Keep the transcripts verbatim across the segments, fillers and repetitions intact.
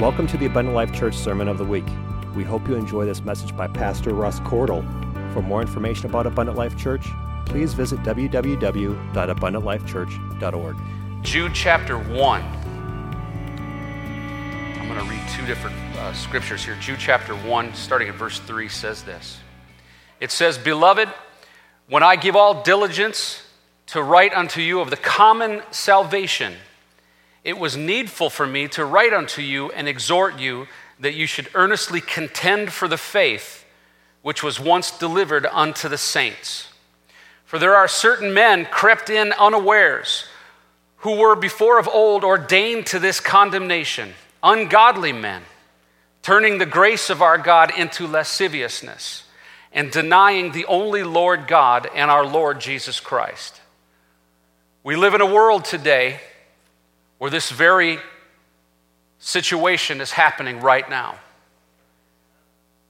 Welcome to the Abundant Life Church Sermon of the Week. We hope you enjoy this message by Pastor Russ Cordell. For more information about Abundant Life Church, please visit w w w dot abundant life church dot org. Jude chapter one. I'm going to read two different uh, scriptures here. Jude chapter one, starting at verse three, says this. It says, "Beloved, when I give all diligence to write unto you of the common salvation, it was needful for me to write unto you and exhort you that you should earnestly contend for the faith which was once delivered unto the saints. For there are certain men crept in unawares, who were before of old ordained to this condemnation, ungodly men, turning the grace of our God into lasciviousness, and denying the only Lord God and our Lord Jesus Christ." We live in a world today where this very situation is happening right now.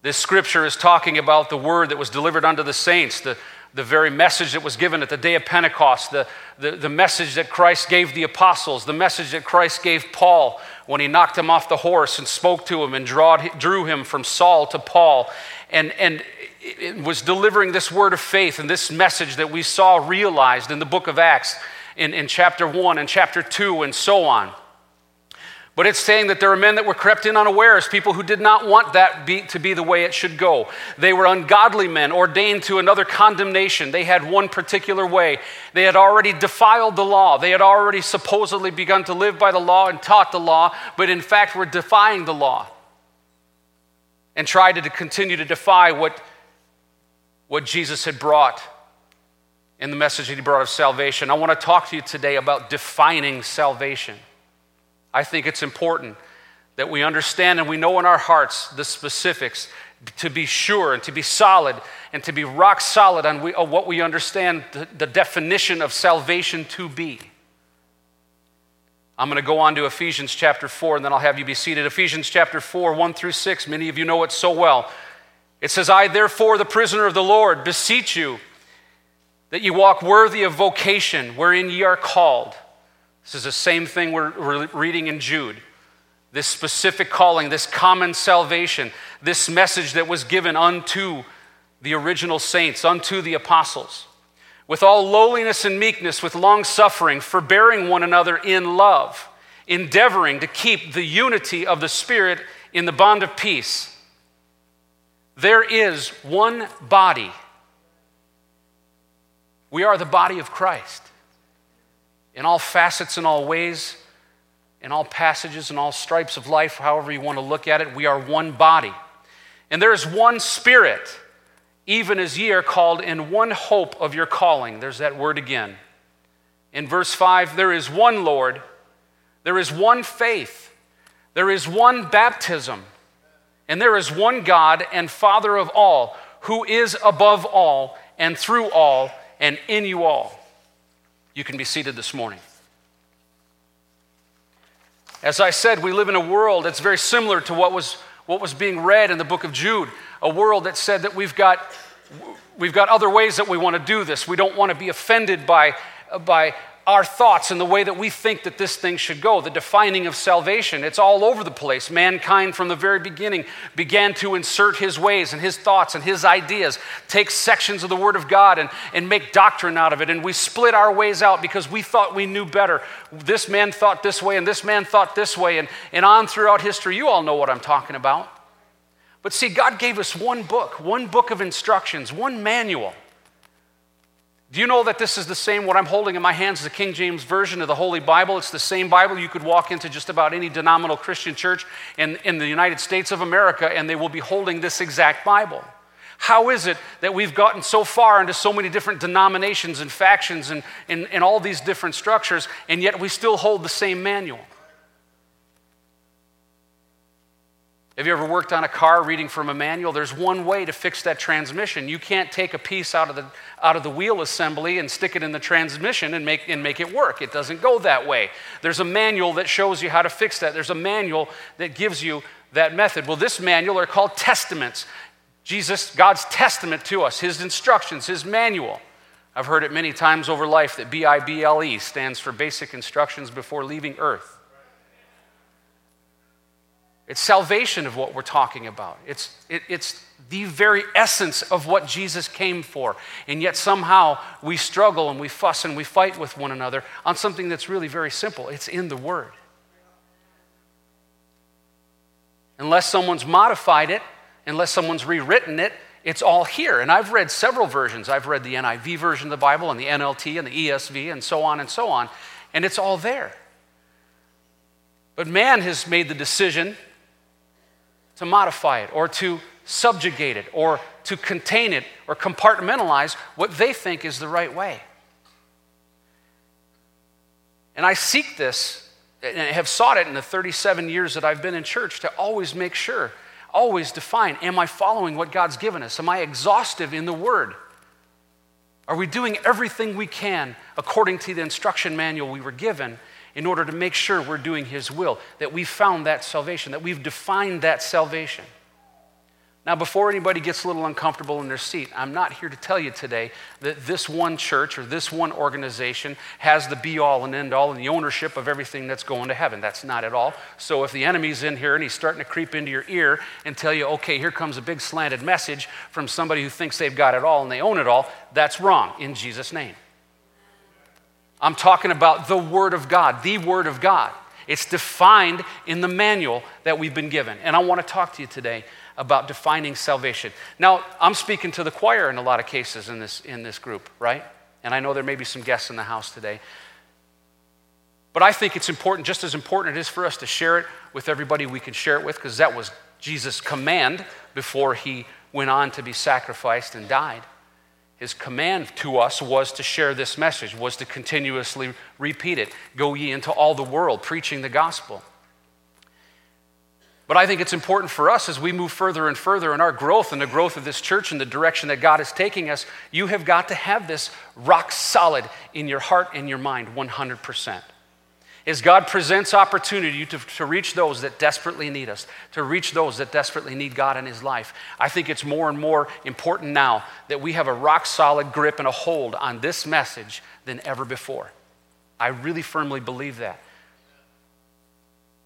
This scripture is talking about the word that was delivered unto the saints, the, the very message that was given at the day of Pentecost, the, the, the message that Christ gave the apostles, the message that Christ gave Paul when he knocked him off the horse and spoke to him and drawed, drew him from Saul to Paul, and, and it was delivering this word of faith and this message that we saw realized in the book of Acts, In, in chapter one and chapter two and so on. But it's saying that there are men that were crept in unawares, people who did not want that be, to be the way it should go. They were ungodly men, ordained to another condemnation. They had one particular way. They had already defiled the law. They had already supposedly begun to live by the law and taught the law, but in fact were defying the law and tried to continue to defy what, what Jesus had brought in the message that he brought of salvation. I want to talk to you today about defining salvation. I think it's important that we understand and we know in our hearts the specifics to be sure and to be solid and to be rock solid on, we, on what we understand the, the definition of salvation to be. I'm going to go on to Ephesians chapter four and then I'll have you be seated. Ephesians chapter four, one through six. Many of you know it so well. It says, "I therefore, the prisoner of the Lord, beseech you, that you walk worthy of vocation, wherein ye are called." This is the same thing we're, we're reading in Jude. This specific calling, this common salvation, this message that was given unto the original saints, unto the apostles. "With all lowliness and meekness, with long suffering, forbearing one another in love, endeavoring to keep the unity of the Spirit in the bond of peace. There is one body." We are the body of Christ in all facets, in all ways, in all passages, in all stripes of life, however you want to look at it. We are one body. "And there is one Spirit, even as ye are called in one hope of your calling." There's that word again. In verse five, "There is one Lord, there is one faith, there is one baptism, and there is one God and Father of all, who is above all and through all, and in you all." You can be seated this morning. As I said, we live in a world that's very similar to what was what was being read in the book of Jude, a world that said that we've got we've got other ways that we want to do this. We don't want to be offended by by our thoughts and the way that we think that this thing should go. The defining of salvation, it's all over the place. Mankind from the very beginning began to insert his ways and his thoughts and his ideas, take sections of the Word of God and, and make doctrine out of it. And we split our ways out because we thought we knew better. This man thought this way and this man thought this way and, and on throughout history. You all know what I'm talking about. But see, God gave us one book, one book of instructions, one manual. Do you know that this is the same? What I'm holding in my hands is the King James Version of the Holy Bible. It's the same Bible. You could walk into just about any denominational Christian church in, in the United States of America, and they will be holding this exact Bible. How is it that we've gotten so far into so many different denominations and factions and, and, and all these different structures, and yet we still hold the same manual? Have you ever worked on a car reading from a manual? There's one way to fix that transmission. You can't take a piece out of the out of the wheel assembly and stick it in the transmission and make and make it work. It doesn't go that way. There's a manual that shows you how to fix that. There's a manual that gives you that method. Well, this manual are called testaments. Jesus, God's testament to us, his instructions, his manual. I've heard it many times over life that B I B L E stands for basic instructions before leaving earth. It's salvation of what we're talking about. It's, it, it's the very essence of what Jesus came for. And yet somehow we struggle and we fuss and we fight with one another on something that's really very simple. It's in the Word. Unless someone's modified it, unless someone's rewritten it, it's all here. And I've read several versions. I've read the N I V version of the Bible and the N L T and the E S V and so on and so on. And it's all there. But man has made the decision to modify it or to subjugate it or to contain it or compartmentalize what they think is the right way. And I seek this and have sought it in the thirty-seven years that I've been in church to always make sure, always define, am I following what God's given us? Am I exhaustive in the Word? Are we doing everything we can according to the instruction manual we were given in order to make sure we're doing His will, that we've found that salvation, that we've defined that salvation? Now, before anybody gets a little uncomfortable in their seat, I'm not here to tell you today that this one church or this one organization has the be-all and end-all and the ownership of everything that's going to heaven. That's not at all. So if the enemy's in here and he's starting to creep into your ear and tell you, okay, here comes a big slanted message from somebody who thinks they've got it all and they own it all, that's wrong, in Jesus' name. I'm talking about the Word of God, the Word of God. It's defined in the manual that we've been given. And I want to talk to you today about defining salvation. Now, I'm speaking to the choir in a lot of cases in this in this group, right? And I know there may be some guests in the house today. But I think it's important, just as important it is for us to share it with everybody we can share it with, because that was Jesus' command before He went on to be sacrificed and died. His command to us was to share this message, was to continuously repeat it. Go ye into all the world, preaching the gospel. But I think it's important for us as we move further and further in our growth and the growth of this church and the direction that God is taking us, you have got to have this rock solid in your heart and your mind, one hundred percent. As God presents opportunity to, to reach those that desperately need us, to reach those that desperately need God in His life, I think it's more and more important now that we have a rock-solid grip and a hold on this message than ever before. I really firmly believe that.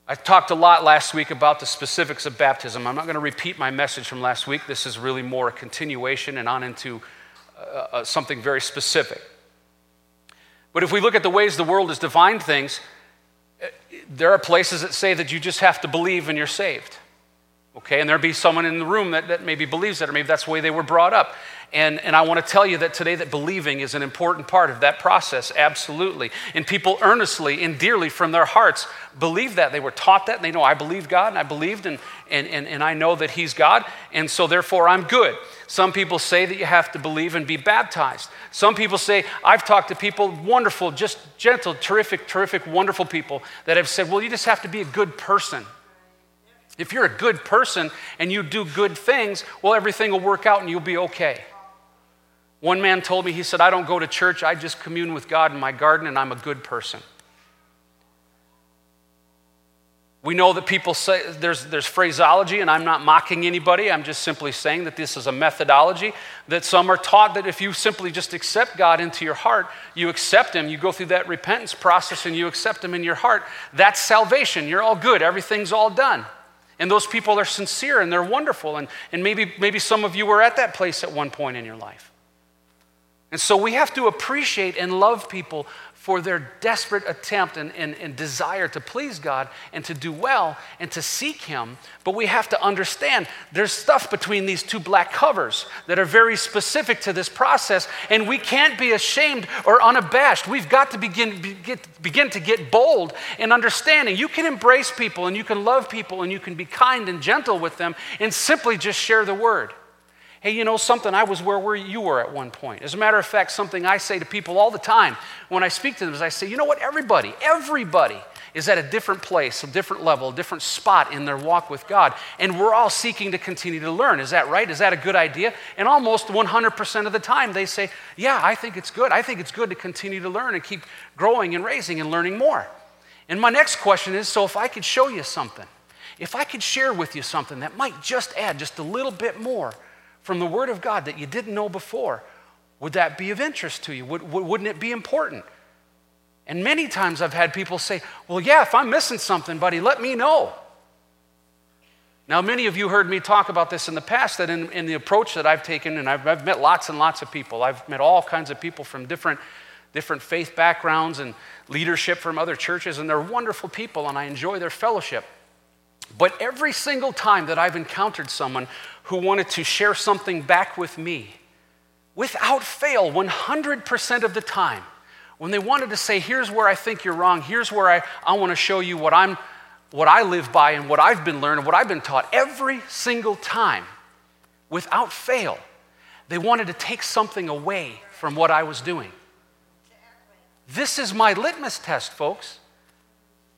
I talked a lot last week about the specifics of baptism. I'm not going to repeat my message from last week. This is really more a continuation and on into uh, something very specific. But if we look at the ways the world has defined things, there are places that say that you just have to believe and you're saved, okay? And there'll be someone in the room that, that maybe believes that, or maybe that's the way they were brought up. And, and I want to tell you that today that believing is an important part of that process, absolutely. And people earnestly and dearly from their hearts believe that. They were taught that, and they know, I believe God, and I believed, and, and, and, and I know that He's God, and so therefore I'm good. Some people say that you have to believe and be baptized. Some people say, I've talked to people, wonderful, just gentle, terrific, terrific, wonderful people that have said, well, you just have to be a good person. If you're a good person and you do good things, well, everything will work out and you'll be okay. One man told me, he said, I don't go to church, I just commune with God in my garden and I'm a good person. We know that people say, there's, there's phraseology, and I'm not mocking anybody, I'm just simply saying that this is a methodology, that some are taught that if you simply just accept God into your heart, you accept Him, you go through that repentance process and you accept Him in your heart, that's salvation, you're all good, everything's all done. And those people are sincere and they're wonderful, and, and maybe, maybe some of you were at that place at one point in your life. And so we have to appreciate and love people for their desperate attempt and, and, and desire to please God and to do well and to seek Him. But we have to understand there's stuff between these two black covers that are very specific to this process, and we can't be ashamed or unabashed. We've got to begin, be, get, begin to get bold in understanding. You can embrace people and you can love people and you can be kind and gentle with them and simply just share the Word. Hey, you know something, I was where you were at one point. As a matter of fact, something I say to people all the time when I speak to them is I say, you know what, everybody, everybody is at a different place, a different level, a different spot in their walk with God, and we're all seeking to continue to learn. Is that right? Is that a good idea? And almost one hundred percent of the time they say, yeah, I think it's good. I think it's good to continue to learn and keep growing and raising and learning more. And my next question is, so if I could show you something, if I could share with you something that might just add just a little bit more from the Word of God that you didn't know before, would that be of interest to you? Would, wouldn't it be important? And many times I've had people say, well, yeah, if I'm missing something, buddy, let me know. Now, many of you heard me talk about this in the past, that in, in the approach that I've taken, and I've, I've met lots and lots of people. I've met all kinds of people from different, different faith backgrounds and leadership from other churches, and they're wonderful people, and I enjoy their fellowship. But every single time that I've encountered someone who wanted to share something back with me, without fail, one hundred percent of the time, when they wanted to say, here's where I think you're wrong, here's where I, I want to show you what I'm what I live by and what I've been learning, what I've been taught, every single time, without fail, they wanted to take something away from what I was doing. This is my litmus test, folks.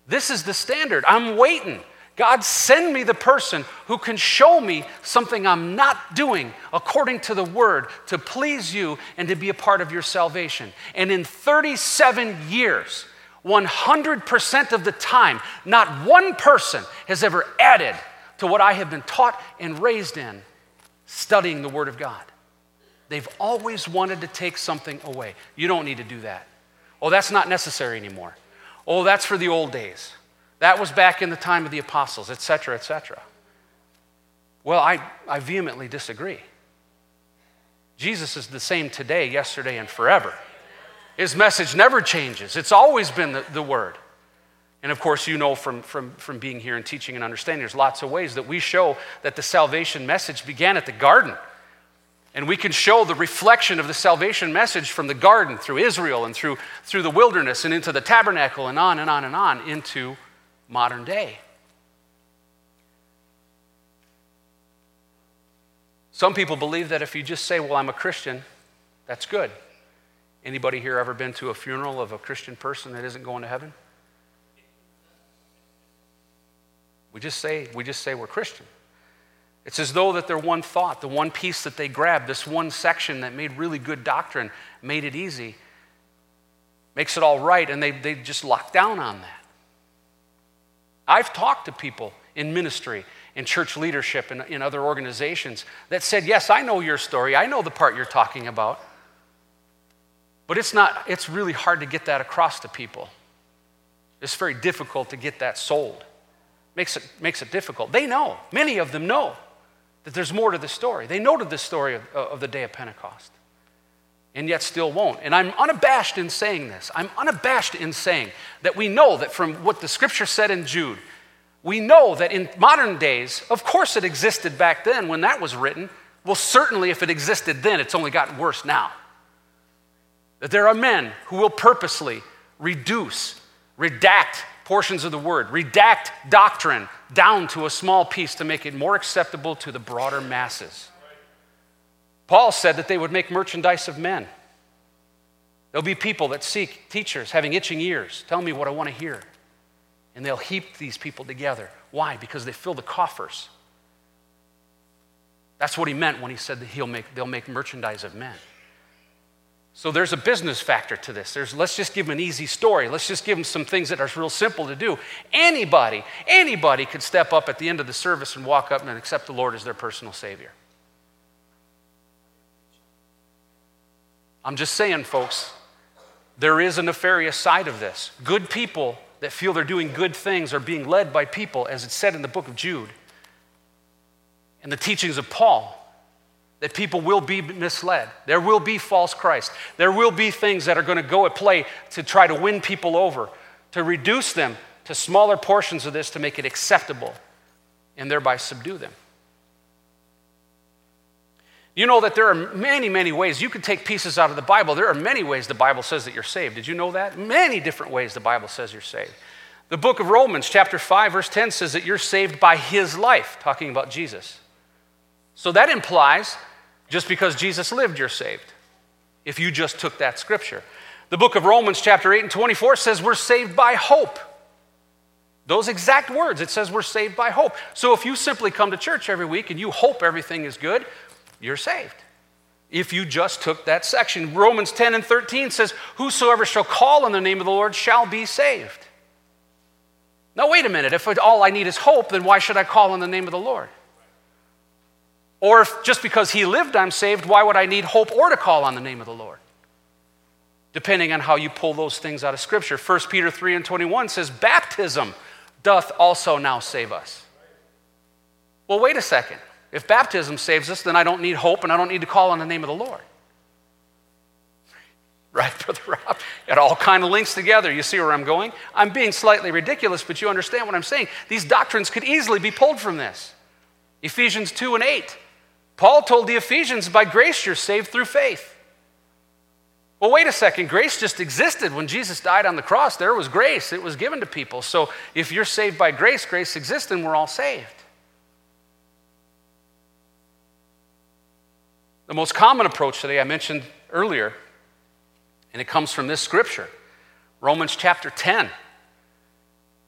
This is the standard. I'm waiting. God, send me the person who can show me something I'm not doing according to the word to please you and to be a part of your salvation. And in thirty-seven years, one hundred percent of the time, not one person has ever added to what I have been taught and raised in studying the Word of God. They've always wanted to take something away. You don't need to do that. Oh, that's not necessary anymore. Oh, that's for the old days. That was back in the time of the apostles, et cetera, et cetera. Well, I, I vehemently disagree. Jesus is the same today, yesterday, and forever. His message never changes. It's always been the, the word. And of course, you know from, from, from being here and teaching and understanding, there's lots of ways that we show that the salvation message began at the garden. And we can show the reflection of the salvation message from the garden through Israel and through, through the wilderness and into the tabernacle and on and on and on into modern day. Some people believe that if you just say, well, I'm a Christian, that's good. Anybody here ever been to a funeral of a Christian person that isn't going to heaven? We just say, we just say we're Christian. It's as though that their one thought, the one piece that they grabbed, this one section that made really good doctrine, made it easy, makes it all right, and they, they just lock down on that. I've talked to people in ministry, in church leadership, and in, in other organizations that said, yes, I know your story. I know the part you're talking about. But it's not, it's really hard to get that across to people. It's very difficult to get that sold. Makes it, makes it difficult. They know, many of them know that there's more to the story. They noted the story of, of the day of Pentecost and yet still won't. And I'm unabashed in saying this. I'm unabashed in saying that we know that from what the scripture said in Jude, we know that in modern days, of course it existed back then when that was written. Well, certainly if it existed then, it's only gotten worse now. That there are men who will purposely reduce, redact portions of the word, redact doctrine down to a small piece to make it more acceptable to the broader masses. Paul said that they would make merchandise of men. There'll be people that seek teachers having itching ears. Tell me what I want to hear. And they'll heap these people together. Why? Because they fill the coffers. That's what he meant when he said that he'll make, they'll make merchandise of men. So there's a business factor to this. There's, let's just give them an easy story. Let's just give them some things that are real simple to do. Anybody, anybody could step up at the end of the service and walk up and accept the Lord as their personal Savior. I'm just saying, folks, there is a nefarious side of this. Good people that feel they're doing good things are being led by people, as it's said in the book of Jude, and the teachings of Paul, that people will be misled. There will be false Christ. There will be things that are going to go at play to try to win people over, to reduce them to smaller portions of this to make it acceptable and thereby subdue them. You know that there are many, many ways. You can take pieces out of the Bible. There are many ways the Bible says that you're saved. Did you know that? Many different ways the Bible says you're saved. The book of Romans, chapter five, verse ten says that you're saved by his life, talking about Jesus. So that implies just because Jesus lived, you're saved, if you just took that scripture. The book of Romans chapter eight and twenty-four says we're saved by hope. Those exact words, it says we're saved by hope. So if you simply come to church every week and you hope everything is good, you're saved, if you just took that section. Romans ten and thirteen says, whosoever shall call on the name of the Lord shall be saved. Now wait a minute, if all I need is hope, then why should I call on the name of the Lord? Or if just because he lived, I'm saved, why would I need hope or to call on the name of the Lord? Depending on how you pull those things out of Scripture. First Peter three and twenty-one says, baptism doth also now save us. Well, wait a second. If baptism saves us, then I don't need hope and I don't need to call on the name of the Lord. Right, Brother Rob? It all kind of links together. You see where I'm going? I'm being slightly ridiculous, but you understand what I'm saying. These doctrines could easily be pulled from this. Ephesians two and eight. Paul told the Ephesians, by grace you're saved through faith. Well, wait a second. Grace just existed when Jesus died on the cross. There was grace. It was given to people. So if you're saved by grace, grace exists and we're all saved. The most common approach today I mentioned earlier, and it comes from this scripture, Romans chapter ten.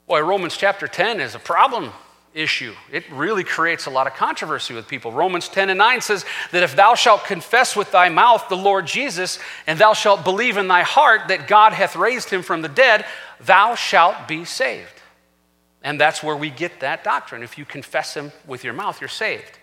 Boy, Romans chapter ten is a problem issue. It really creates a lot of controversy with people. Romans ten and nine says that if thou shalt confess with thy mouth the Lord Jesus, and thou shalt believe in thy heart that God hath raised him from the dead, thou shalt be saved. And that's where we get that doctrine. If you confess him with your mouth, you're saved.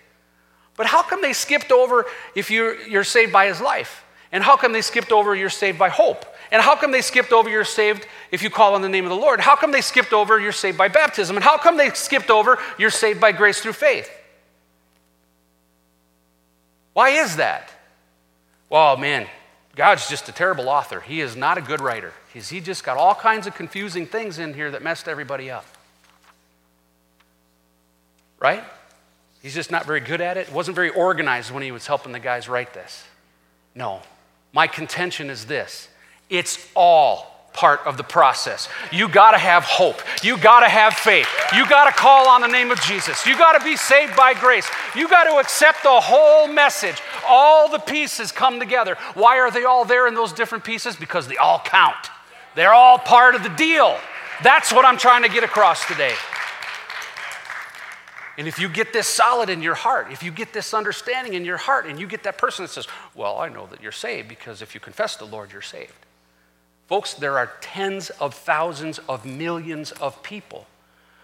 But how come they skipped over if you're, you're saved by his life? And how come they skipped over you're saved by hope? And how come they skipped over you're saved if you call on the name of the Lord? How come they skipped over you're saved by baptism? And how come they skipped over you're saved by grace through faith? Why is that? Well, man, God's just a terrible author. He is not a good writer. He's, he just got all kinds of confusing things in here that messed everybody up. Right? He's just not very good at it. It wasn't very organized when he was helping the guys write this. No. My contention is this. It's all part of the process. You got to have hope. You got to have faith. You got to call on the name of Jesus. You got to be saved by grace. You got to accept the whole message. All the pieces come together. Why are they all there in those different pieces? Because they all count. They're all part of the deal. That's what I'm trying to get across today. And if you get this solid in your heart, if you get this understanding in your heart, and you get that person that says, well, I know that you're saved because if you confess the Lord, you're saved. Folks, there are tens of thousands of millions of people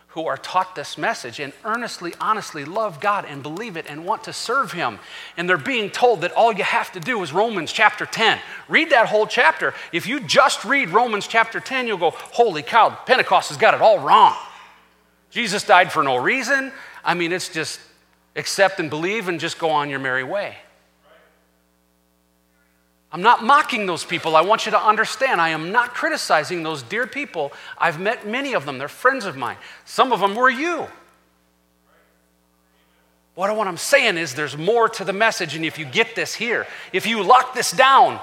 who are taught this message and earnestly, honestly love God and believe it and want to serve him. And they're being told that all you have to do is Romans chapter ten. Read that whole chapter. If you just read Romans chapter ten, you'll go, holy cow, Pentecost has got it all wrong. Jesus died for no reason. I mean, it's just accept and believe and just go on your merry way. I'm not mocking those people. I want you to understand. I am not criticizing those dear people. I've met many of them. They're friends of mine. Some of them were you. What, what I'm saying is there's more to the message, and if you get this here, if you lock this down,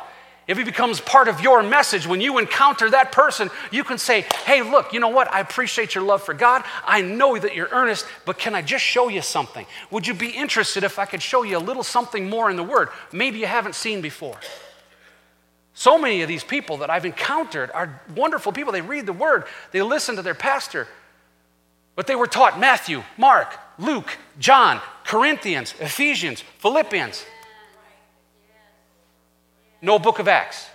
if it becomes part of your message, when you encounter that person, you can say, hey, look, you know what? I appreciate your love for God. I know that you're earnest, but can I just show you something? Would you be interested if I could show you a little something more in the Word? Maybe you haven't seen before. So many of these people that I've encountered are wonderful people. They read the Word. They listen to their pastor. But they were taught Matthew, Mark, Luke, John, Corinthians, Ephesians, Philippians. No book of Acts.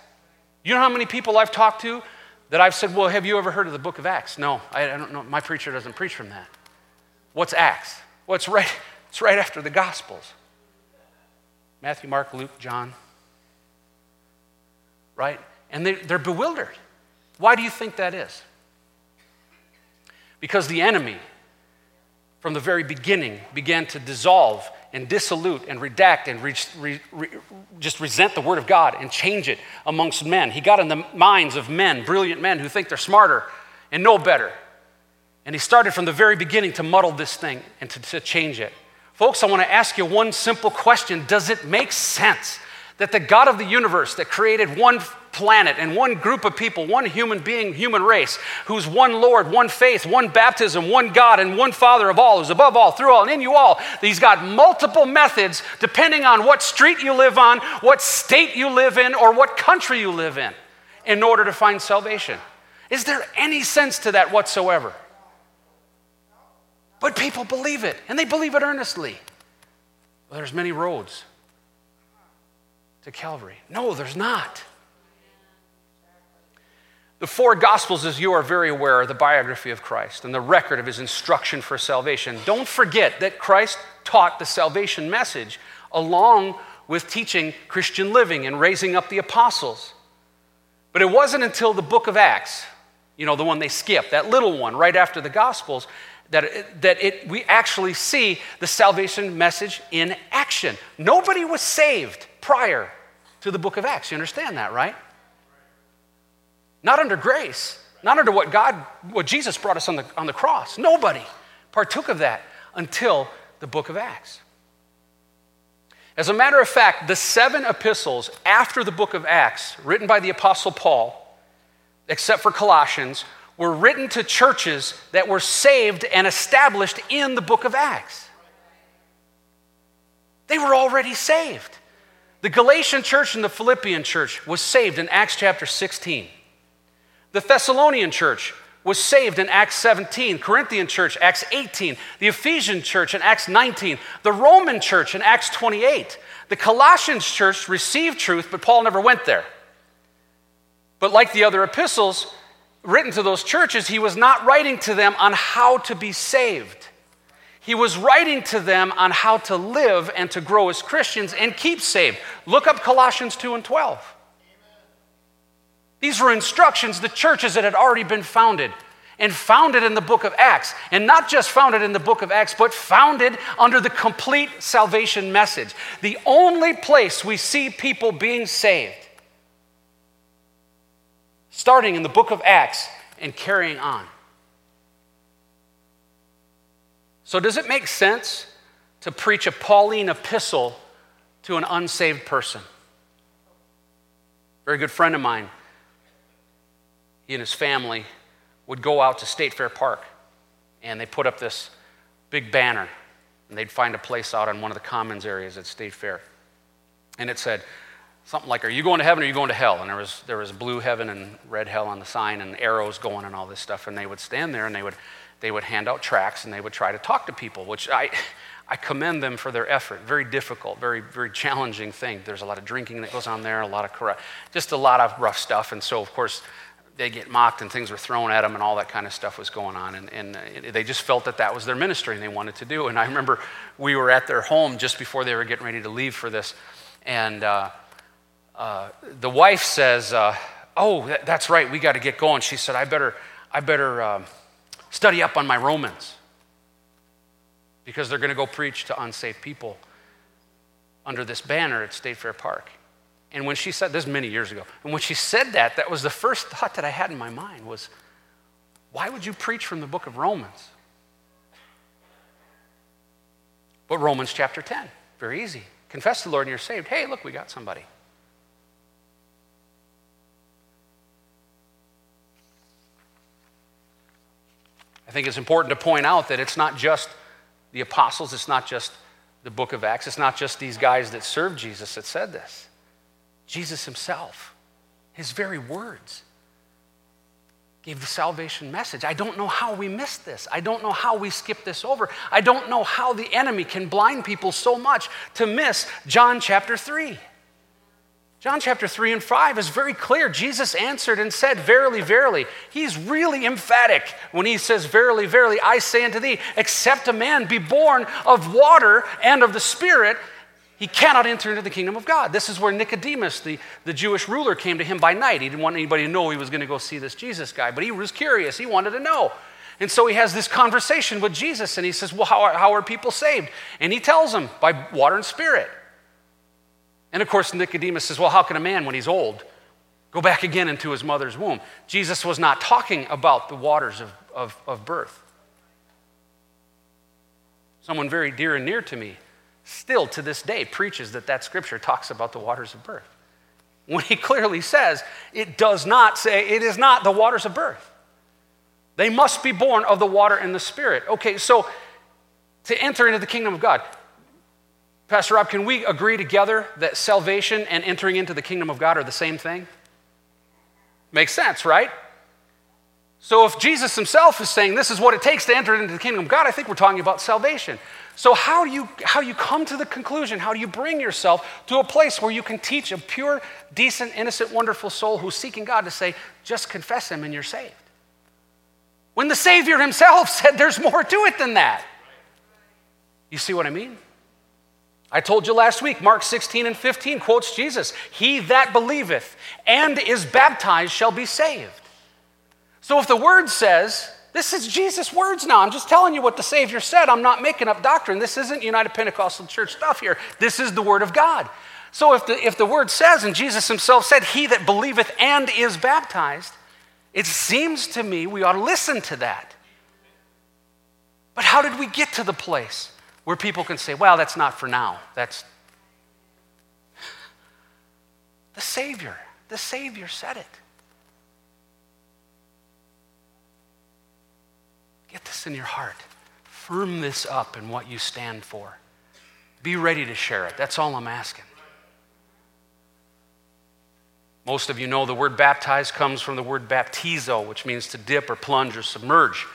You know how many people I've talked to that I've said, well, have you ever heard of the book of Acts? No, I, I don't know. My preacher doesn't preach from that. What's Acts? Well, it's right, it's right after the Gospels. Matthew, Mark, Luke, John. Right? And they, they're bewildered. Why do you think that is? Because the enemy, from the very beginning, began to dissolve and dissolute and redact and re, re, re, just resent the Word of God and change it amongst men. He got in the minds of men, brilliant men who think they're smarter and know better. And he started from the very beginning to muddle this thing and to, to change it. Folks, I want to ask you one simple question. Does it make sense that the God of the universe that created one planet and one group of people, one human being, human race, who's one Lord, one faith, one baptism, one God, and one Father of all, who's above all, through all, and in you all. He's got multiple methods depending on what street you live on, what state you live in, or what country you live in, in order to find salvation. Is there any sense to that whatsoever? But people believe it, and they believe it earnestly. Well, there's many roads to Calvary. No, there's not. The four Gospels, as you are very aware, are the biography of Christ and the record of his instruction for salvation. Don't forget that Christ taught the salvation message along with teaching Christian living and raising up the apostles. But it wasn't until the book of Acts, you know, the one they skipped, that little one right after the Gospels, that it, that it we actually see the salvation message in action. Nobody was saved prior to the book of Acts. You understand that, right? Not under grace, not under what God, what Jesus brought us on the on the cross. Nobody partook of that until the book of Acts. As a matter of fact, the seven epistles after the book of Acts, written by the Apostle Paul, except for Colossians, were written to churches that were saved and established in the book of Acts. They were already saved. The Galatian church and the Philippian church was saved in Acts chapter sixteen. The Thessalonian church was saved in Acts seventeen, Corinthian church, Acts eighteen, the Ephesian church in Acts nineteen, the Roman church in Acts twenty-eight. The Colossians church received truth, but Paul never went there. But like the other epistles written to those churches, he was not writing to them on how to be saved. He was writing to them on how to live and to grow as Christians and keep saved. Look up Colossians two and twelve. These were instructions to churches that had already been founded, and founded in the book of Acts. And not just founded in the book of Acts, but founded under the complete salvation message. The only place we see people being saved, starting in the book of Acts and carrying on. So does it make sense to preach a Pauline epistle to an unsaved person? A very good friend of mine, he and his family would go out to State Fair Park, and they put up this big banner, and they'd find a place out on one of the commons areas at State Fair. And it said something like, are you going to heaven or are you going to hell? And there was there was blue heaven and red hell on the sign, and arrows going and all this stuff. And they would stand there, and they would they would hand out tracts, and they would try to talk to people, which I I commend them for their effort. Very difficult, very, very challenging thing. There's a lot of drinking that goes on there, a lot of corrupt, just a lot of rough stuff. And so, of course, they get mocked and things were thrown at them and all that kind of stuff was going on. And, and they just felt that that was their ministry and they wanted to do. And I remember we were at their home just before they were getting ready to leave for this. And uh, uh, the wife says, uh, oh, that, that's right, we got to get going. She said, I better, I better um, study up on my Romans because they're going to go preach to unsaved people under this banner at State Fair Park. And when she said, this is many years ago, and when she said that, that was the first thought that I had in my mind was, why would you preach from the book of Romans? But Romans chapter ten, very easy. Confess the Lord and you're saved. Hey, look, we got somebody. I think it's important to point out that it's not just the apostles, it's not just the book of Acts, it's not just these guys that served Jesus that said this. Jesus himself, his very words, gave the salvation message. I don't know how we miss this. I don't know how we skip this over. I don't know how the enemy can blind people so much to miss John chapter three. John chapter three and five is very clear. Jesus answered and said, verily, verily. He's really emphatic when he says, verily, verily, I say unto thee, except a man be born of water and of the Spirit, he cannot enter into the kingdom of God. This is where Nicodemus, the, the Jewish ruler, came to him by night. He didn't want anybody to know he was going to go see this Jesus guy, but he was curious. He wanted to know. And so he has this conversation with Jesus, and he says, well, how are, how are people saved? And he tells him, by water and Spirit. And, of course, Nicodemus says, well, how can a man, when he's old, go back again into his mother's womb? Jesus was not talking about the waters of, of, of birth. Someone very dear and near to me, still to this day, preaches that that scripture talks about the waters of birth, when he clearly says it does not say, it is not the waters of birth. They must be born of the water and the Spirit. Okay, so to enter into the kingdom of God, Pastor Rob, can we agree together that salvation and entering into the kingdom of God are the same thing? Makes sense, right? So if Jesus himself is saying this is what it takes to enter into the kingdom of God, I think we're talking about salvation. So how do you how you come to the conclusion, how do you bring yourself to a place where you can teach a pure, decent, innocent, wonderful soul who's seeking God to say, just confess him and you're saved? When the Savior himself said there's more to it than that. You see what I mean? I told you last week, Mark sixteen and fifteen quotes Jesus, he that believeth and is baptized shall be saved. So if the word says This is Jesus' words now. I'm just telling you what the Savior said. I'm not making up doctrine. This isn't United Pentecostal Church stuff here. This is the Word of God. So if the, if the Word says, and Jesus himself said, he that believeth and is baptized, it seems to me we ought to listen to that. But how did we get to the place where people can say, well, that's not for now. That's the Savior. The Savior said it. Get this in your heart. Firm this up in what you stand for. Be ready to share it. That's all I'm asking. Most of you know the word baptize comes from the word baptizo, which means to dip or plunge or submerge.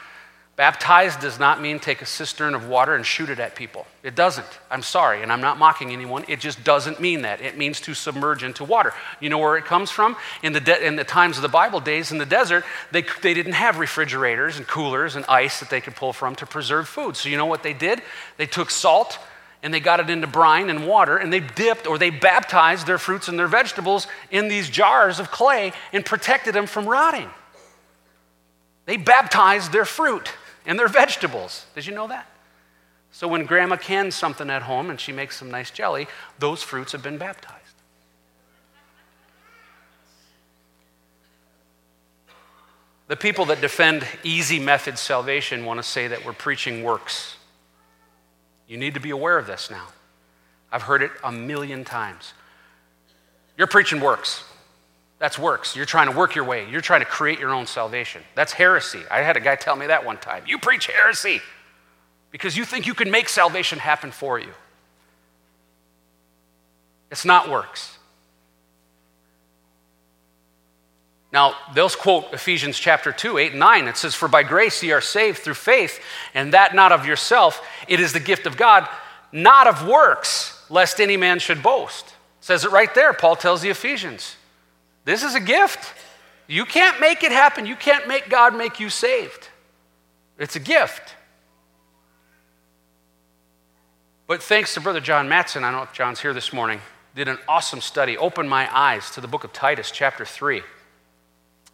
Baptize does not mean take a cistern of water and shoot it at people. It doesn't. I'm sorry, and I'm not mocking anyone. It just doesn't mean that. It means to submerge into water. You know where it comes from? In the de- in the times of the Bible days in the desert, they they didn't have refrigerators and coolers and ice that they could pull from to preserve food. So you know what they did? They took salt and they got it into brine and water, and they dipped or they baptized their fruits and their vegetables in these jars of clay and protected them from rotting. They baptized their fruit and their vegetables. Did you know that? So when grandma cans something at home and she makes some nice jelly, those fruits have been baptized. The people that defend easy method salvation want to say that we're preaching works. You need to be aware of this now. I've heard it a million times. You're preaching works. That's works. You're trying to work your way. You're trying to create your own salvation. That's heresy. I had a guy tell me that one time. You preach heresy because you think you can make salvation happen for you. It's not works. Now, they'll quote Ephesians chapter two, eight and nine. It says, for by grace ye are saved through faith, and that not of yourself. It is the gift of God, not of works, lest any man should boast. It says it right there. Paul tells the Ephesians. This is a gift. You can't make it happen. You can't make God make you saved. It's a gift. But thanks to Brother John Matson, I don't know if John's here this morning, did an awesome study, opened my eyes to the book of Titus chapter three,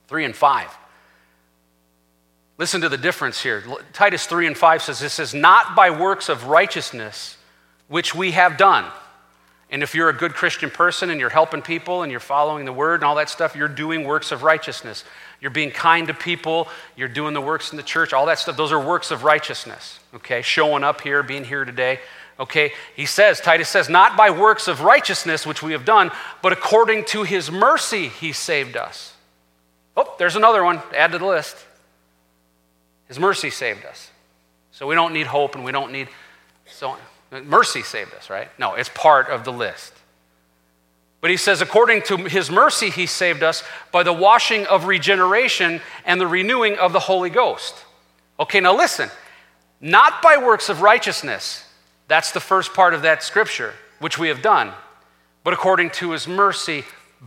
three and five. Listen to the difference here. Titus three and five says, this is not by works of righteousness which we have done. And if you're a good Christian person and you're helping people and you're following the word and all that stuff, you're doing works of righteousness. You're being kind to people. You're doing the works in the church, all that stuff. Those are works of righteousness, okay? Showing up here, being here today, okay? He says, Titus says, not by works of righteousness, which we have done, but according to his mercy, he saved us. Oh, there's another one to add to the list. His mercy saved us. So we don't need hope and we don't need so on. Mercy saved us, right? No, it's part of the list. But he says, according to his mercy, he saved us by the washing of regeneration and the renewing of the Holy Ghost. Okay, now listen. Not by works of righteousness. That's the first part of that scripture, which we have done. But according to his mercy,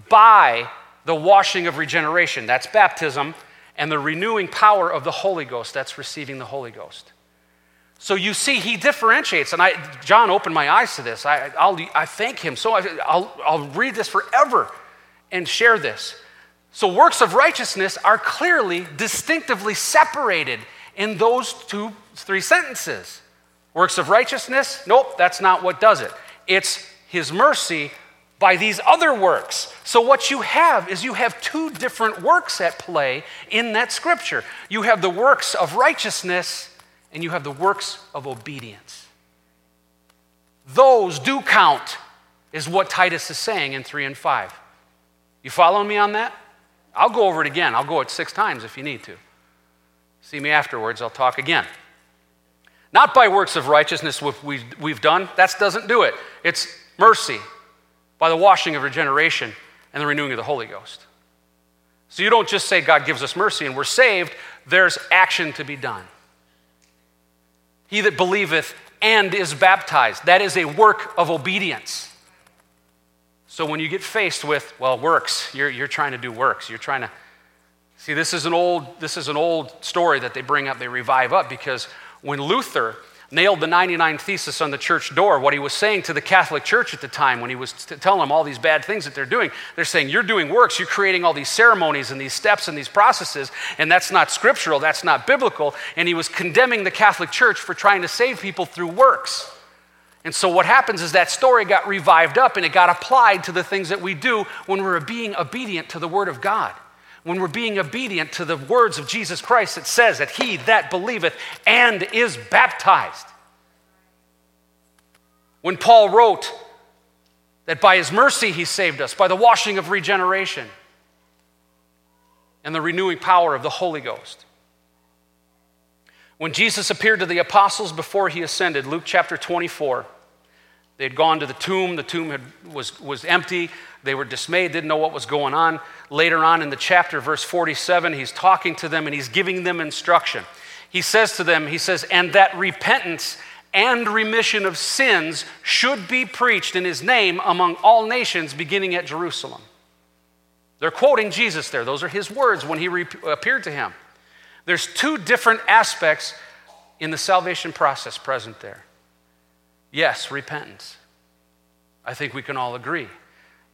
by the washing of regeneration. That's baptism. And the renewing power of the Holy Ghost. That's receiving the Holy Ghost. So you see, he differentiates, and I, John opened my eyes to this. I, I'll, I thank him. So I, I'll, I'll read this forever and share this. So works of righteousness are clearly, distinctively separated in those two, three sentences. Works of righteousness, nope, that's not what does it. It's his mercy by these other works. So what you have is you have two different works at play in that scripture. You have the works of righteousness and you have the works of obedience. Those do count, is what Titus is saying in three and five. You following me on that? I'll go over it again. I'll go it six times if you need to. See me afterwards, I'll talk again. Not by works of righteousness we've, we've done. That doesn't do it. It's mercy by the washing of regeneration and the renewing of the Holy Ghost. So you don't just say God gives us mercy and we're saved. There's action to be done. He that believeth and is baptized. That is a work of obedience. So when you get faced with, well, works, you're, you're trying to do works. You're trying to, see, this is an old, this is an old story that they bring up, they revive up, because when Luther nailed the ninety-nine thesis on the church door. What he was saying to the Catholic Church at the time when he was t- telling them all these bad things that they're doing, they're saying, you're doing works, you're creating all these ceremonies and these steps and these processes, and that's not scriptural, that's not biblical. And he was condemning the Catholic Church for trying to save people through works. And so what happens is that story got revived up and it got applied to the things that we do when we're being obedient to the Word of God. When we're being obedient to the words of Jesus Christ, it says that he that believeth and is baptized. When Paul wrote that by his mercy he saved us, by the washing of regeneration and the renewing power of the Holy Ghost. When Jesus appeared to the apostles before he ascended, Luke chapter twenty-four, they had gone to the tomb. The tomb had, was, was empty. They were dismayed, didn't know what was going on. Later on in the chapter, verse forty-seven, he's talking to them and he's giving them instruction. He says to them, he says, and that repentance and remission of sins should be preached in his name among all nations, beginning at Jerusalem. They're quoting Jesus there. Those are his words when he re- appeared to him. There's two different aspects in the salvation process present there. Yes, repentance. I think we can all agree.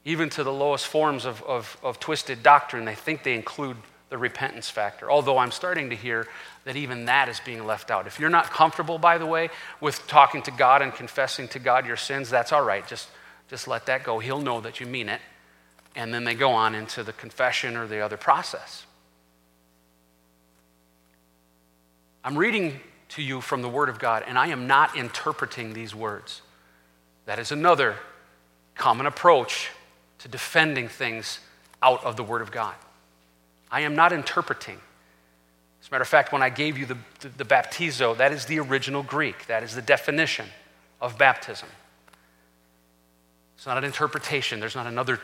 Even to the lowest forms of, of, of twisted doctrine, they think they include the repentance factor, although I'm starting to hear that even that is being left out. If you're not comfortable, by the way, with talking to God and confessing to God your sins, that's all right. Just, just let that go. He'll know that you mean it. And then they go on into the confession or the other process. I'm reading to you from the Word of God, and I am not interpreting these words. That is another common approach to defending things out of the Word of God. I am not interpreting. As a matter of fact, when I gave you the, the, the baptizo, that is the original Greek. That is the definition of baptism. It's not an interpretation. There's not another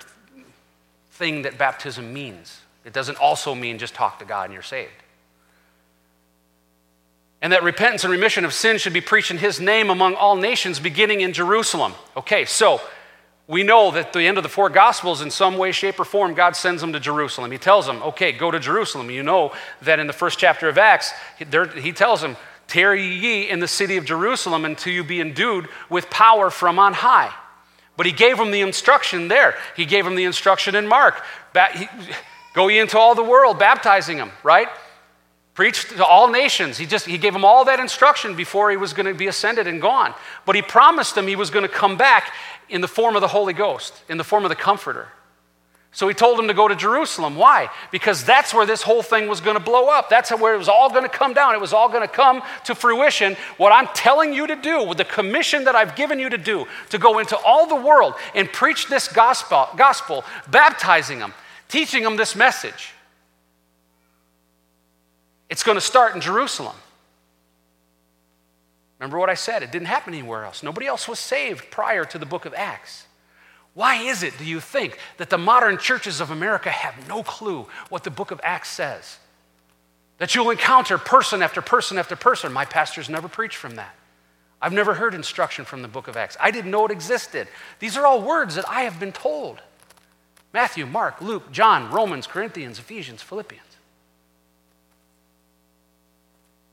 thing that baptism means. It doesn't also mean just talk to God and you're saved. And that repentance and remission of sin should be preached in his name among all nations, beginning in Jerusalem. Okay, so we know that at the end of the four Gospels, in some way, shape, or form, God sends them to Jerusalem. He tells them, okay, go to Jerusalem. You know that in the first chapter of Acts, he tells them, tarry ye in the city of Jerusalem until you be endued with power from on high. But he gave them the instruction there. He gave them the instruction in Mark. Go ye into all the world, baptizing them, right? Preached to all nations. He just he gave them all that instruction before he was going to be ascended and gone. But he promised them he was going to come back in the form of the Holy Ghost, in the form of the Comforter. So he told them to go to Jerusalem. Why? Because that's where this whole thing was going to blow up. That's where it was all going to come down. It was all going to come to fruition. What I'm telling you to do, with the commission that I've given you to do, to go into all the world and preach this gospel, gospel, baptizing them, teaching them this message. It's going to start in Jerusalem. Remember what I said? It didn't happen anywhere else. Nobody else was saved prior to the book of Acts. Why is it, do you think, that the modern churches of America have no clue what the book of Acts says? That you'll encounter person after person after person. My pastors never preached from that. I've never heard instruction from the book of Acts. I didn't know it existed. These are all words that I have been told. Matthew, Mark, Luke, John, Romans, Corinthians, Ephesians, Philippians.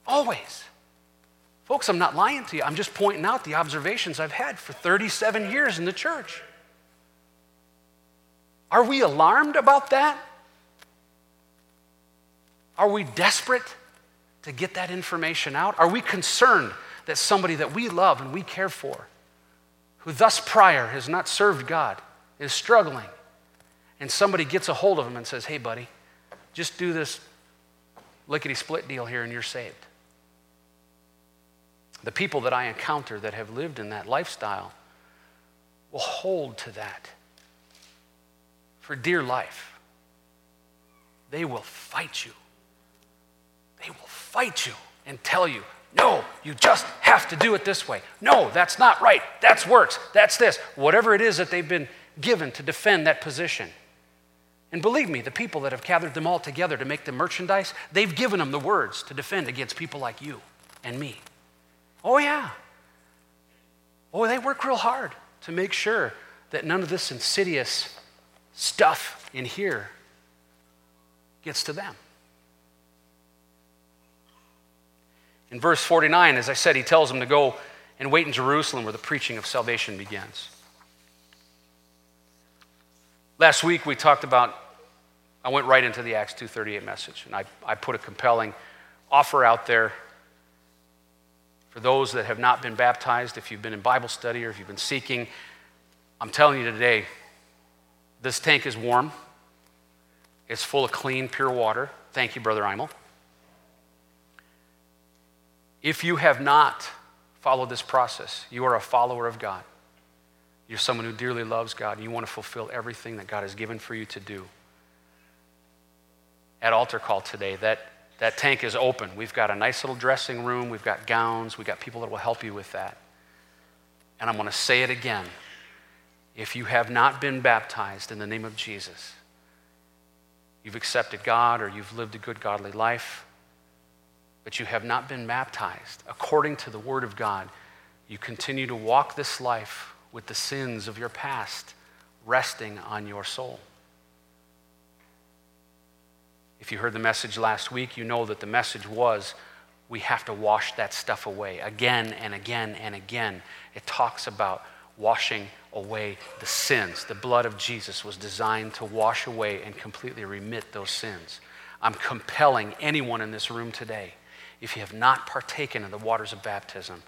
Always. Folks, I'm not lying to you. I'm just pointing out the observations I've had for thirty-seven years in the church. Are we alarmed about that? Are we desperate to get that information out? Are we concerned that somebody that we love and we care for, who thus prior has not served God, is struggling, and somebody gets a hold of him and says, hey, buddy, just do this lickety-split deal here and you're saved? The people that I encounter that have lived in that lifestyle will hold to that for dear life. They will fight you. They will fight you and tell you, no, you just have to do it this way. No, that's not right. That's works. That's this. Whatever it is that they've been given to defend that position. And believe me, the people that have gathered them all together to make the merchandise, they've given them the words to defend against people like you and me. Oh, yeah. Oh, they work real hard to make sure that none of this insidious stuff in here gets to them. In verse forty-nine, as I said, he tells them to go and wait in Jerusalem where the preaching of salvation begins. Last week we talked about, I went right into the Acts two thirty-eight message, and I, I put a compelling offer out there for those that have not been baptized. If you've been in Bible study or if you've been seeking, I'm telling you today, this tank is warm. It's full of clean, pure water. Thank you, Brother Imel. If you have not followed this process, you are a follower of God. You're someone who dearly loves God, and you want to fulfill everything that God has given for you to do. At altar call today, that, that tank is open. We've got a nice little dressing room. We've got gowns. We've got people that will help you with that. And I'm going to say it again. If you have not been baptized in the name of Jesus, you've accepted God or you've lived a good godly life, but you have not been baptized according to the Word of God, you continue to walk this life with the sins of your past resting on your soul. If you heard the message last week, you know that the message was we have to wash that stuff away again and again and again. It talks about washing away the sins. The blood of Jesus was designed to wash away and completely remit those sins. I'm compelling anyone in this room today, if you have not partaken in the waters of baptism,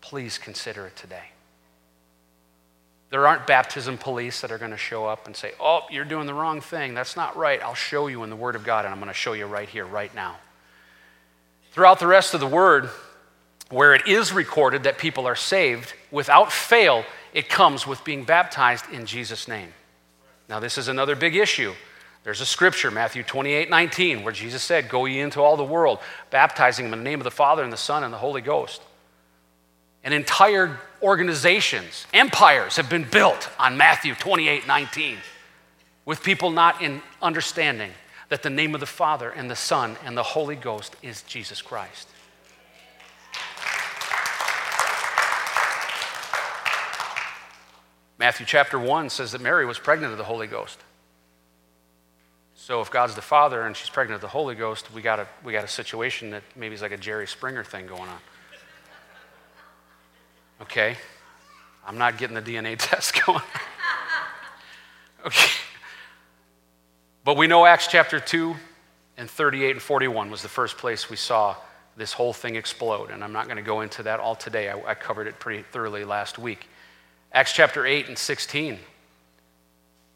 please consider it today. There aren't baptism police that are going to show up and say, oh, you're doing the wrong thing. That's not right. I'll show you in the Word of God, and I'm going to show you right here, right now. Throughout the rest of the Word, where it is recorded that people are saved, without fail, it comes with being baptized in Jesus' name. Now, this is another big issue. There's a scripture, Matthew twenty-eight nineteen, where Jesus said, go ye into all the world, baptizing them in the name of the Father and the Son and the Holy Ghost. And entire organizations, empires have been built on Matthew twenty-eight nineteen, with people not in understanding that the name of the Father and the Son and the Holy Ghost is Jesus Christ. Matthew chapter one says that Mary was pregnant of the Holy Ghost. So if God's the Father and she's pregnant of the Holy Ghost, we got a we got a situation that maybe is like a Jerry Springer thing going on. Okay, I'm not getting the D N A test going. Okay, but we know Acts chapter two and thirty-eight and forty-one was the first place we saw this whole thing explode, and I'm not going to go into that all today. I, I covered it pretty thoroughly last week. Acts chapter eight and sixteen.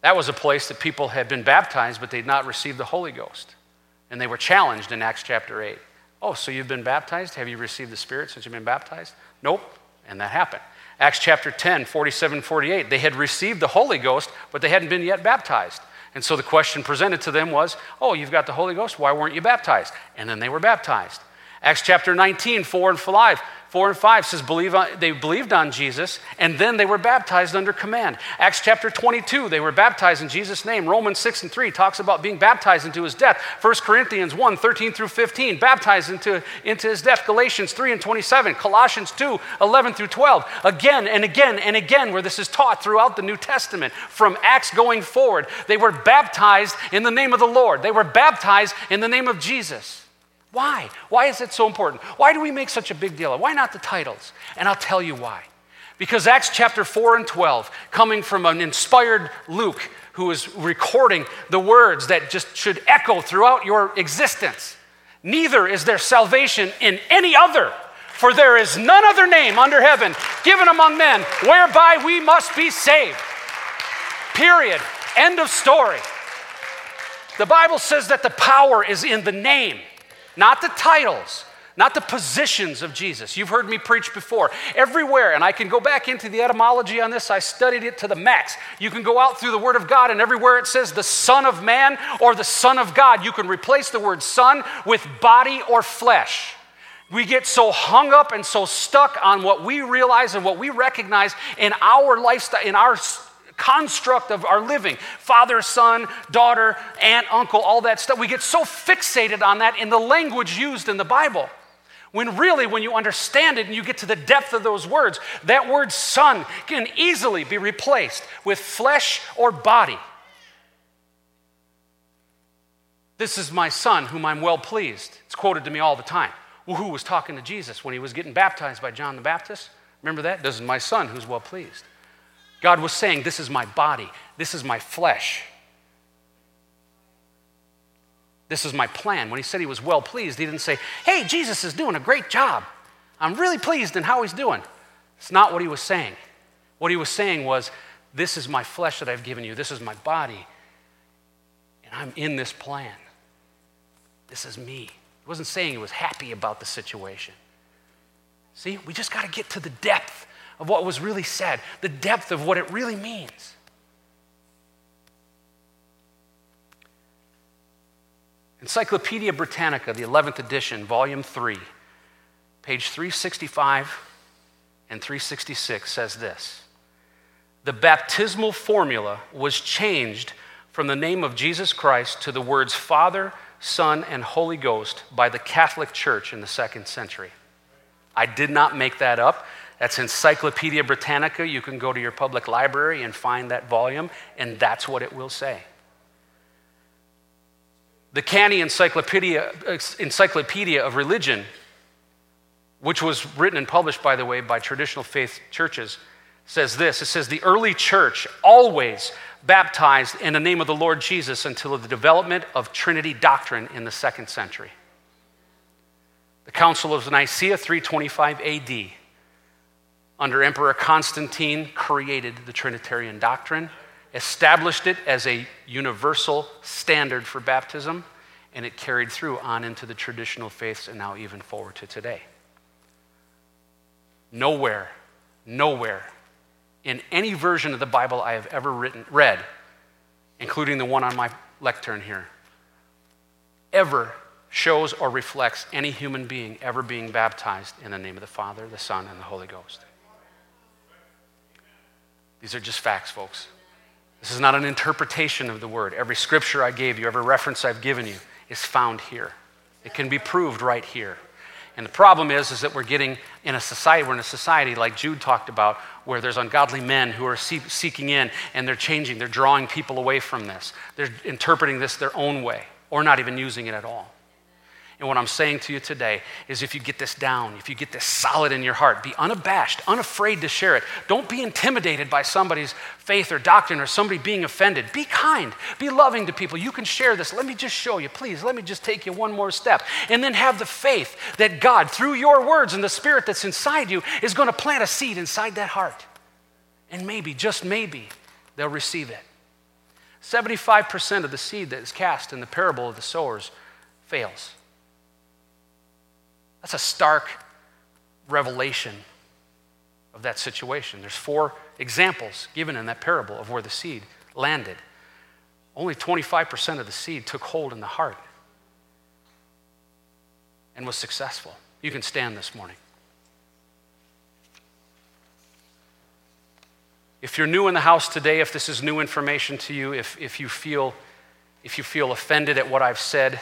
That was a place that people had been baptized, but they had not received the Holy Ghost. And they were challenged in Acts chapter eight. Oh, so you've been baptized? Have you received the Spirit since you've been baptized? Nope. And that happened. Acts chapter ten, forty-seven, forty-eight. They had received the Holy Ghost, but they hadn't been yet baptized. And so the question presented to them was, oh, you've got the Holy Ghost. Why weren't you baptized? And then they were baptized. Acts chapter nineteen, four and five. Four and five says believe on, they believed on Jesus, and then they were baptized under command. Acts chapter twenty-two, they were baptized in Jesus' name. Romans six and three talks about being baptized into his death. First Corinthians one, thirteen through fifteen, baptized into, into his death. Galatians three and twenty-seven, Colossians two, eleven through twelve. Again and again and again, where this is taught throughout the New Testament. From Acts going forward, they were baptized in the name of the Lord. They were baptized in the name of Jesus. Why? Why is it so important? Why do we make such a big deal? Why not the titles? And I'll tell you why. Because Acts chapter four and twelve, coming from an inspired Luke who is recording the words that just should echo throughout your existence. Neither is there salvation in any other, for there is none other name under heaven given among men whereby we must be saved. Period. End of story. The Bible says that the power is in the name. Not the titles, not the positions of Jesus. You've heard me preach before. Everywhere, and I can go back into the etymology on this. I studied it to the max. You can go out through the Word of God, and everywhere it says the Son of Man or the Son of God, you can replace the word son with body or flesh. We get so hung up and so stuck on what we realize and what we recognize in our lifestyle, in our construct of our living. Father, son, daughter, aunt, uncle, all that stuff. We get so fixated on that in the language used in the Bible. When really, when you understand it and you get to the depth of those words, that word son can easily be replaced with flesh or body. This is my son whom I'm well pleased. It's quoted to me all the time. who was talking to Jesus when he was getting baptized by John the Baptist. Remember that? This is my son who's well pleased. God was saying, this is my body. This is my flesh. This is my plan. When he said he was well pleased, he didn't say, hey, Jesus is doing a great job. I'm really pleased in how he's doing. It's not what he was saying. What he was saying was, this is my flesh that I've given you. This is my body. And I'm in this plan. This is me. He wasn't saying he was happy about the situation. See, we just got to get to the depth of what was really said, the depth of what it really means. Encyclopedia Britannica, the eleventh edition, volume three, page three sixty-five and three sixty-six says this. The baptismal formula was changed from the name of Jesus Christ to the words Father, Son, and Holy Ghost by the Catholic Church in the second century. I did not make that up. That's Encyclopedia Britannica. You can go to your public library and find that volume, and that's what it will say. The canny encyclopedia, encyclopedia of Religion, which was written and published, by the way, by traditional faith churches, says this. It says, the early church always baptized in the name of the Lord Jesus until the development of Trinity doctrine in the second century. The Council of Nicaea, three twenty-five A D, under Emperor Constantine, created the Trinitarian doctrine, established it as a universal standard for baptism, and it carried through on into the traditional faiths and now even forward to today. Nowhere, nowhere in any version of the Bible I have ever written, read, including the one on my lectern here, ever shows or reflects any human being ever being baptized in the name of the Father, the Son, and the Holy Ghost. These are just facts, folks. This is not an interpretation of the word. Every scripture I gave you, every reference I've given you is found here. It can be proved right here. And the problem is, is that we're getting in a society, we're in a society like Jude talked about, where there's ungodly men who are see- seeking in, and they're changing, they're drawing people away from this. They're interpreting this their own way, or not even using it at all. And what I'm saying to you today is if you get this down, if you get this solid in your heart, be unabashed, unafraid to share it. Don't be intimidated by somebody's faith or doctrine or somebody being offended. Be kind, be loving to people. You can share this. Let me just show you, please. Let me just take you one more step. And then have the faith that God, through your words and the Spirit that's inside you, is going to plant a seed inside that heart. And maybe, just maybe, they'll receive it. seventy-five percent of the seed that is cast in the parable of the sowers fails. That's a stark revelation of that situation. There's four examples given in that parable of where the seed landed. Only twenty-five percent of the seed took hold in the heart and was successful. You can stand this morning. If you're new in the house today, if this is new information to you, if, if you feel, if you feel offended at what I've said,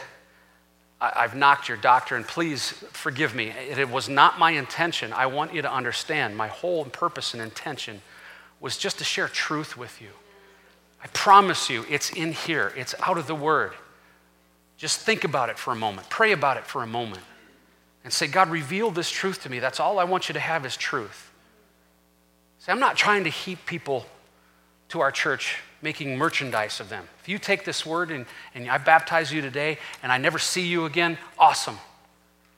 I've knocked your doctrine, please forgive me. It was not my intention. I want you to understand my whole purpose and intention was just to share truth with you. I promise you, it's in here. It's out of the Word. Just think about it for a moment. Pray about it for a moment. And say, God, reveal this truth to me. That's all I want you to have is truth. See, I'm not trying to heap people to our church, making merchandise of them. If you take this word and, and I baptize you today and I never see you again, awesome.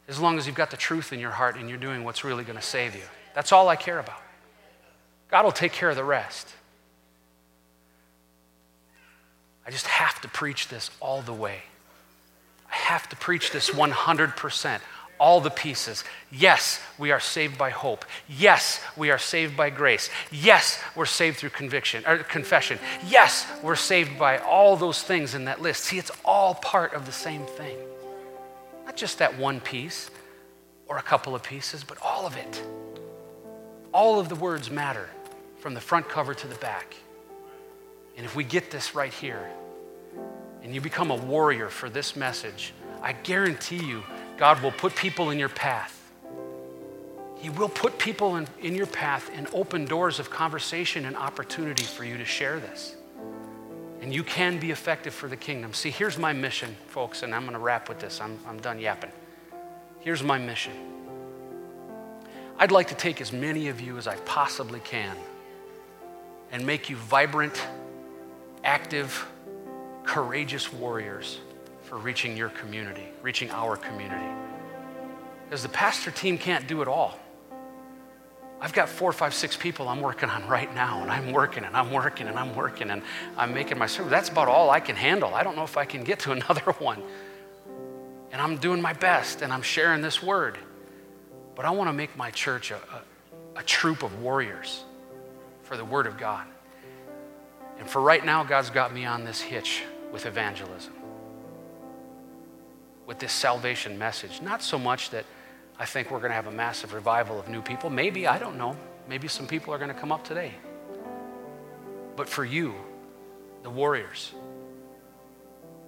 As long as you've got the truth in your heart and you're doing what's really going to save you. That's all I care about. God will take care of the rest. I just have to preach this all the way. I have to preach this one hundred percent. All the pieces. Yes, we are saved by hope. Yes, we are saved by grace. Yes, we're saved through conviction or confession. Yes, we're saved by all those things in that list. See, it's all part of the same thing. Not just that one piece or a couple of pieces, but all of it. All of the words matter from the front cover to the back. And if we get this right here and you become a warrior for this message, I guarantee you God will put people in your path. He will put people in, in your path and open doors of conversation and opportunity for you to share this. And you can be effective for the kingdom. See, here's my mission, folks, and I'm going to wrap with this. I'm, I'm done yapping. Here's my mission. I'd like to take as many of you as I possibly can and make you vibrant, active, courageous warriors for reaching your community, reaching our community. Because the pastor team can't do it all. I've got four, five, six people I'm working on right now, and I'm working, and I'm working, and I'm working, and I'm making my service. That's about all I can handle. I don't know if I can get to another one. And I'm doing my best, and I'm sharing this word. But I want to make my church a, a, a troop of warriors for the word of God. And for right now, God's got me on this hitch with evangelism, with this salvation message. Not so much that I think we're going to have a massive revival of new people. Maybe, I don't know. Maybe some people are going to come up today. But for you, the warriors,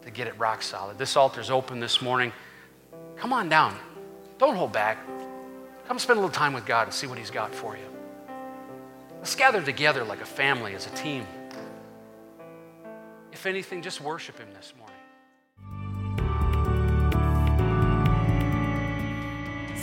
to get it rock solid. This altar's open this morning. Come on down. Don't hold back. Come spend a little time with God and see what he's got for you. Let's gather together like a family, as a team. If anything, just worship him this morning.